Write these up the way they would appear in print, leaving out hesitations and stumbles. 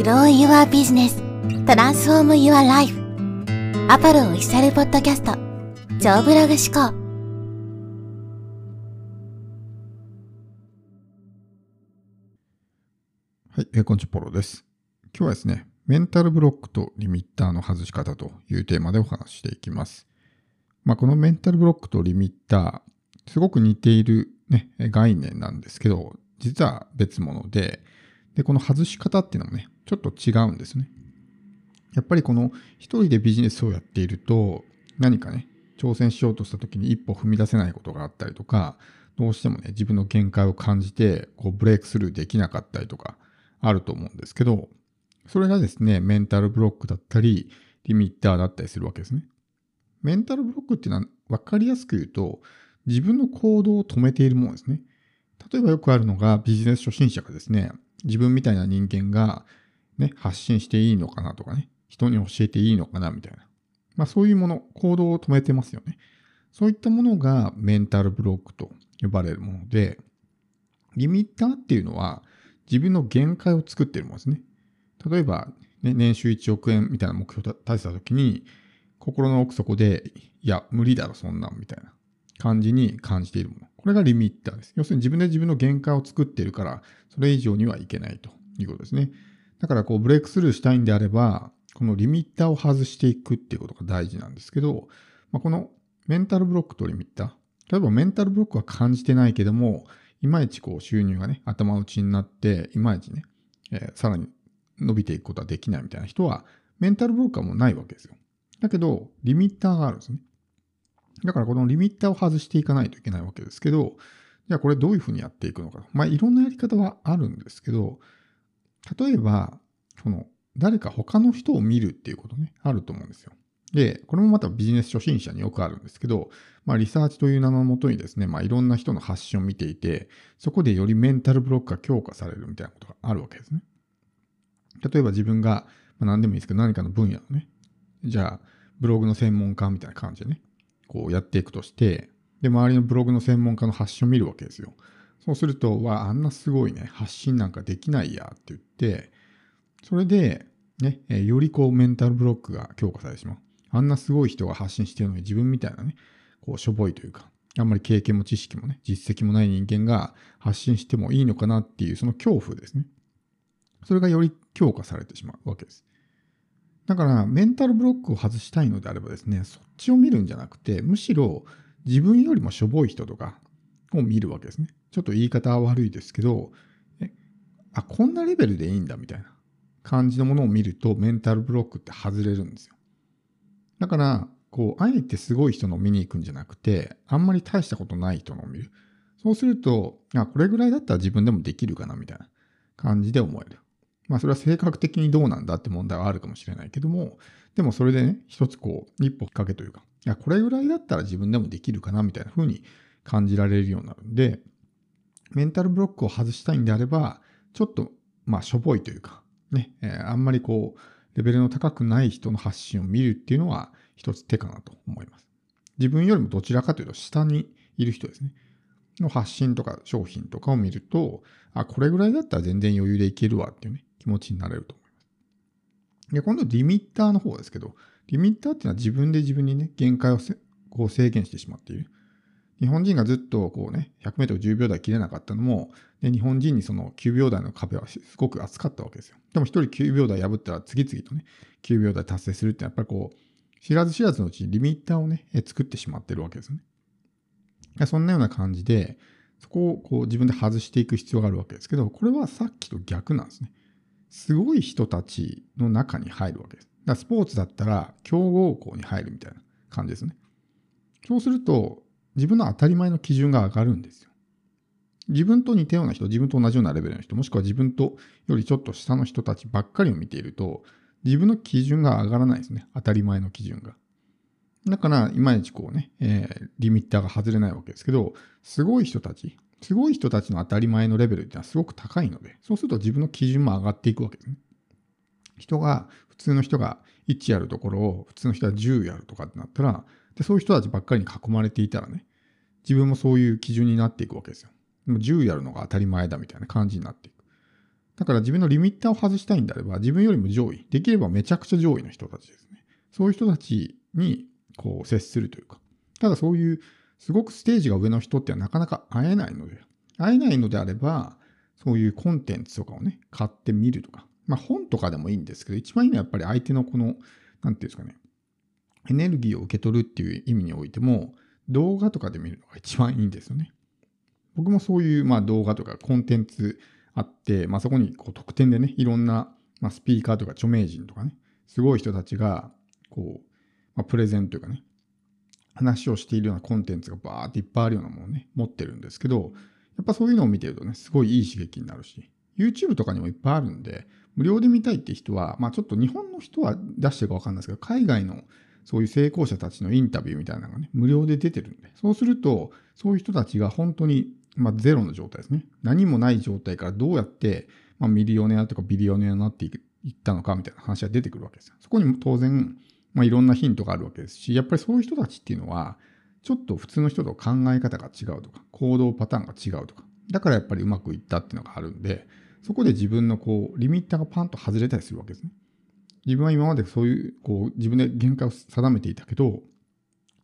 Grow Your Business Transform Your Life アポロオフィシャルポッドキャスト超ブログ思考。はい、こんにちは、ポロです。今日はですね、メンタルブロックとリミッターの外し方というテーマでお話していきます。このメンタルブロックとリミッター、すごく似ている、ね、概念なんですけど、実は別物で、この外し方っていうのもね、ちょっと違うんですね。やっぱりこの一人でビジネスをやっていると、何かね、挑戦しようとした時に一歩踏み出せないことがあったりとか、どうしてもね、自分の限界を感じてブレイクスルーできなかったりとかあると思うんですけど、それがですね、メンタルブロックだったりリミッターだったりするわけですね。メンタルブロックっていうのは分かりやすく言うと、自分の行動を止めているものですね。例えばよくあるのが、ビジネス初心者がですね、自分みたいな人間が、ね、発信していいのかなとかね、人に教えていいのかなみたいな、そういうもの、行動を止めてますよね。そういったものがメンタルブロックと呼ばれるもので、リミッターっていうのは自分の限界を作っているものですね。例えば、ね、年収1億円みたいな目標を立てたときに、心の奥底で、いや無理だろそんなんみたいな感じに感じているもの、これがリミッターです。要するに自分で自分の限界を作っているから、それ以上にはいけないということですね。だからブレイクスルーしたいんであれば、このリミッターを外していくっていうことが大事なんですけど、このメンタルブロックとリミッター、例えばメンタルブロックは感じてないけども、いまいち収入がね、頭打ちになって、いまいちね、さらに伸びていくことはできないみたいな人は、メンタルブロックはもうないわけですよ。だけどリミッターがあるんですね。だからこのリミッターを外していかないといけないわけですけど、じゃあこれどういうふうにやっていくのか、いろんなやり方はあるんですけど、例えばこの誰か他の人を見るっていうことね、あると思うんですよ。で、これもまたビジネス初心者によくあるんですけど、リサーチという名のもとにですね、いろんな人の発信を見ていて、そこでよりメンタルブロックが強化されるみたいなことがあるわけですね。例えば自分が、何でもいいですけど、何かの分野のね、じゃあブログの専門家みたいな感じでね、やっていくとして、で、周りのブログの専門家の発信を見るわけですよ。そうすると、あんなすごいね、発信なんかできないやって言って、それでね、よりメンタルブロックが強化されてしまう。あんなすごい人が発信してるのに、自分みたいなね、しょぼいというか、あんまり経験も知識もね、実績もない人間が発信してもいいのかなっていう、その恐怖ですね。それがより強化されてしまうわけです。だからメンタルブロックを外したいのであればですね、そっちを見るんじゃなくて、むしろ自分よりもしょぼい人とかを見るわけですね。ちょっと言い方は悪いですけど、こんなレベルでいいんだみたいな感じのものを見ると、メンタルブロックって外れるんですよ。だからあえてすごい人の見に行くんじゃなくて、あんまり大したことない人のを見る。そうすると、これぐらいだったら自分でもできるかなみたいな感じで思える。それは性格的にどうなんだって問題はあるかもしれないけども、でもそれでね、一つ一歩きっかけというか、いやこれぐらいだったら自分でもできるかなみたいな風に感じられるようになるんで、メンタルブロックを外したいんであれば、ちょっとしょぼいというかね、あんまりレベルの高くない人の発信を見るっていうのは一つ手かなと思います。自分よりもどちらかというと下にいる人ですねの発信とか商品とかを見ると、これぐらいだったら全然余裕でいけるわっていうね、気持ちになれると思います。で、今度リミッターの方ですけど、リミッターっていうのは自分で自分にね、限界を制限してしまっている。日本人がずっとね、100メートル10秒台切れなかったのも、で、日本人にその9秒台の壁はすごく厚かったわけですよ。でも一人9秒台破ったら次々とね、9秒台達成するって、やっぱり知らず知らずのうちにリミッターをね、作ってしまってるわけですよね。そんなような感じで、そこを自分で外していく必要があるわけですけど、これはさっきと逆なんですね。すごい人たちの中に入るわけです。だからスポーツだったら強豪校に入るみたいな感じですね。そうすると自分の当たり前の基準が上がるんですよ。自分と似たような人、自分と同じようなレベルの人、もしくは自分とよりちょっと下の人たちばっかりを見ていると、自分の基準が上がらないですね。当たり前の基準が。だからいまいちね、リミッターが外れないわけですけど、すごい人たちの当たり前のレベルっていうのはすごく高いので、そうすると自分の基準も上がっていくわけですね。普通の人が1やるところを普通の人が10やるとかってなったら、で、そういう人たちばっかりに囲まれていたらね、自分もそういう基準になっていくわけですよ。でも10やるのが当たり前だみたいな感じになっていく。だから自分のリミッターを外したいんであれば、自分よりも上位、できればめちゃくちゃ上位の人たちですね。そういう人たちにこう接するというか、ただそういうすごくステージが上の人ってはなかなか会えないので、会えないのであれば、そういうコンテンツとかをね、買ってみるとか、まあ本とかでもいいんですけど、一番いいのはやっぱり相手のこの、なんていうんですかね、エネルギーを受け取るっていう意味においても、動画とかで見るのが一番いいんですよね。僕もそういうまあ動画とかコンテンツあって、まあ、そこにこう特典でね、いろんなまあスピーカーとか著名人とかね、すごい人たちがこう、まあ、プレゼンというかね、話をしているようなコンテンツがバーっていっぱいあるようなものをね、持ってるんですけど、やっぱそういうのを見てるとね、すごいいい刺激になるし、YouTube とかにもいっぱいあるんで、無料で見たいって人は、まあちょっと日本の人は出してるか分かんないですけど、海外のそういう成功者たちのインタビューみたいなのがね、無料で出てるんで、そうすると、そういう人たちが本当に、まあ、ゼロの状態ですね。何もない状態からどうやって、まあ、ミリオネアとかビリオネアになっていったのかみたいな話が出てくるわけですよ。そこにも当然、まあ、いろんなヒントがあるわけですし、やっぱりそういう人たちっていうのは、ちょっと普通の人と考え方が違うとか、行動パターンが違うとか、だからやっぱりうまくいったっていうのがあるんで、そこで自分のこう、リミッターがパンと外れたりするわけですね。自分は今までそういう、こう、自分で限界を定めていたけど、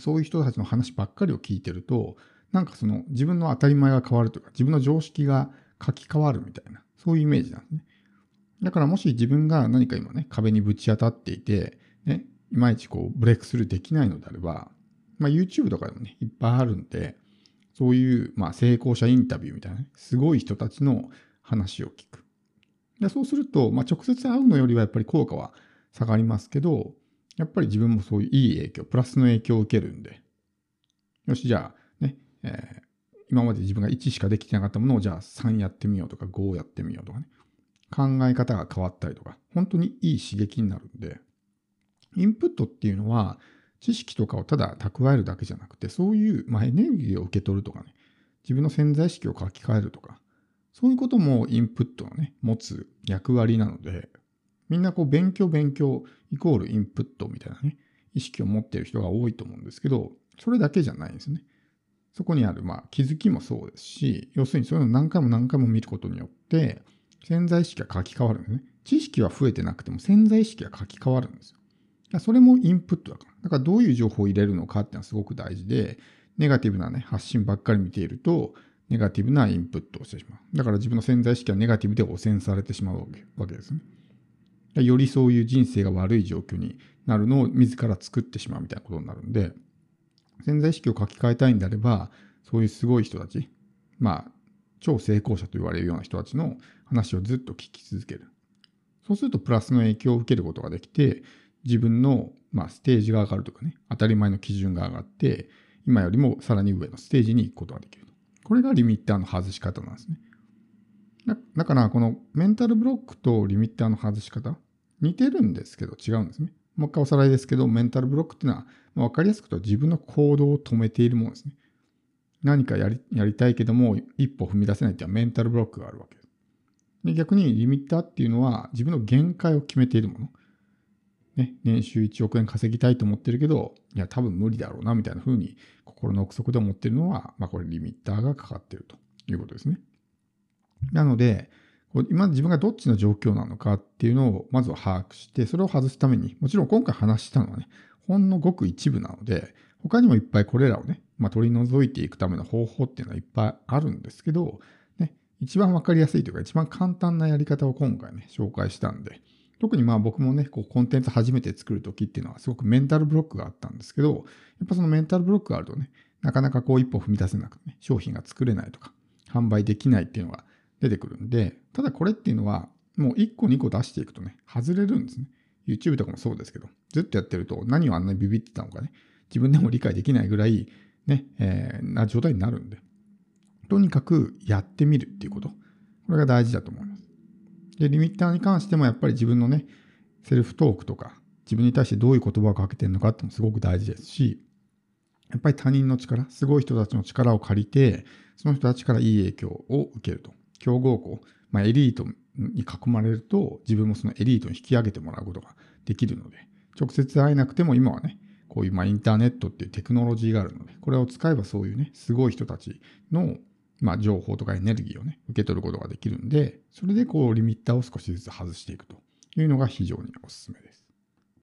そういう人たちの話ばっかりを聞いてると、なんかその自分の当たり前が変わるというか、自分の常識が書き換わるみたいな、そういうイメージなんですね。だからもし自分が何か今ね、壁にぶち当たっていて、ね、いまいちこう、ブレイクスルーできないのであれば、まあ YouTube とかでもね、いっぱいあるんで、そういう、まあ成功者インタビューみたいなね、すごい人たちの話を聞く。でそうすると、まあ、直接会うのよりはやっぱり効果は下がりますけど、やっぱり自分もそういういい影響、プラスの影響を受けるんで、よし、じゃあね、今まで自分が1しかできてなかったものを、じゃあ3やってみようとか、5やってみようとかね、考え方が変わったりとか、本当にいい刺激になるんで、インプットっていうのは、知識とかをただ蓄えるだけじゃなくて、そういう、まあ、エネルギーを受け取るとかね、自分の潜在意識を書き換えるとか、そういうこともインプットのね、持つ役割なので、みんなこう勉強イコールインプットみたいなね、意識を持っている人が多いと思うんですけど、それだけじゃないんですよね。そこにある、まあ気づきもそうですし、要するにそういうのを何回も見ることによって、潜在意識が書き換わるんですね。知識は増えてなくても潜在意識が書き換わるんですよ。それもインプットだから。だからどういう情報を入れるのかっていうのはすごく大事で、ネガティブなね、発信ばっかり見ていると、ネガティブなインプットをしてしまう。だから自分の潜在意識はネガティブで汚染されてしまうわけですね。よりそういう人生が悪い状況になるのを自ら作ってしまうみたいなことになるんで、潜在意識を書き換えたいんであれば、そういうすごい人たち、まあ、超成功者と言われるような人たちの話をずっと聞き続ける。そうするとプラスの影響を受けることができて、自分の、まあ、ステージが上がるとかね、当たり前の基準が上がって、今よりもさらに上のステージに行くことができる。これがリミッターの外し方なんですね。だから、このメンタルブロックとリミッターの外し方、似てるんですけど違うんですね。もう一回おさらいですけど、メンタルブロックっていうのは、まあ、分かりやすく言うと自分の行動を止めているものですね。何かやりたいけども、一歩踏み出せないっていうのはメンタルブロックがあるわけです。で逆にリミッターっていうのは、自分の限界を決めているもの。ね、年収1億円稼ぎたいと思ってるけど、いや、多分無理だろうな、みたいな風に心の奥底で思ってるのは、まあこれリミッターがかかってるということですね。なので、今自分がどっちの状況なのかっていうのをまずは把握して、それを外すために、もちろん今回話したのはね、ほんのごく一部なので、他にもいっぱいこれらをね、まあ取り除いていくための方法っていうのはいっぱいあるんですけど、ね、一番わかりやすいというか一番簡単なやり方を今回ね、紹介したんで、特にまあ僕もね、こうコンテンツ初めて作るときっていうのはすごくメンタルブロックがあったんですけど、やっぱそのメンタルブロックがあるとね、なかなかこう一歩踏み出せなくてね、商品が作れないとか、販売できないっていうのが出てくるんで、ただこれっていうのはもう1個2個出していくとね、外れるんですね。YouTube とかもそうですけど、ずっとやってると何をあんなにビビってたのかね、自分でも理解できないぐらいね、な状態になるんで、とにかくやってみるっていうこと、これが大事だと思います。で、リミッターに関してもやっぱり自分のね、セルフトークとか、自分に対してどういう言葉をかけてるのかってもすごく大事ですし、やっぱり他人の力、すごい人たちの力を借りて、その人たちからいい影響を受けると。強豪校、まあ、エリートに囲まれると、自分もそのエリートに引き上げてもらうことができるので、直接会えなくても今はね、こういうまあインターネットっていうテクノロジーがあるので、これを使えばそういうね、すごい人たちのまあ、情報とかエネルギーをね、受け取ることができるんで、それでこうリミッターを少しずつ外していくというのが非常におすすめです。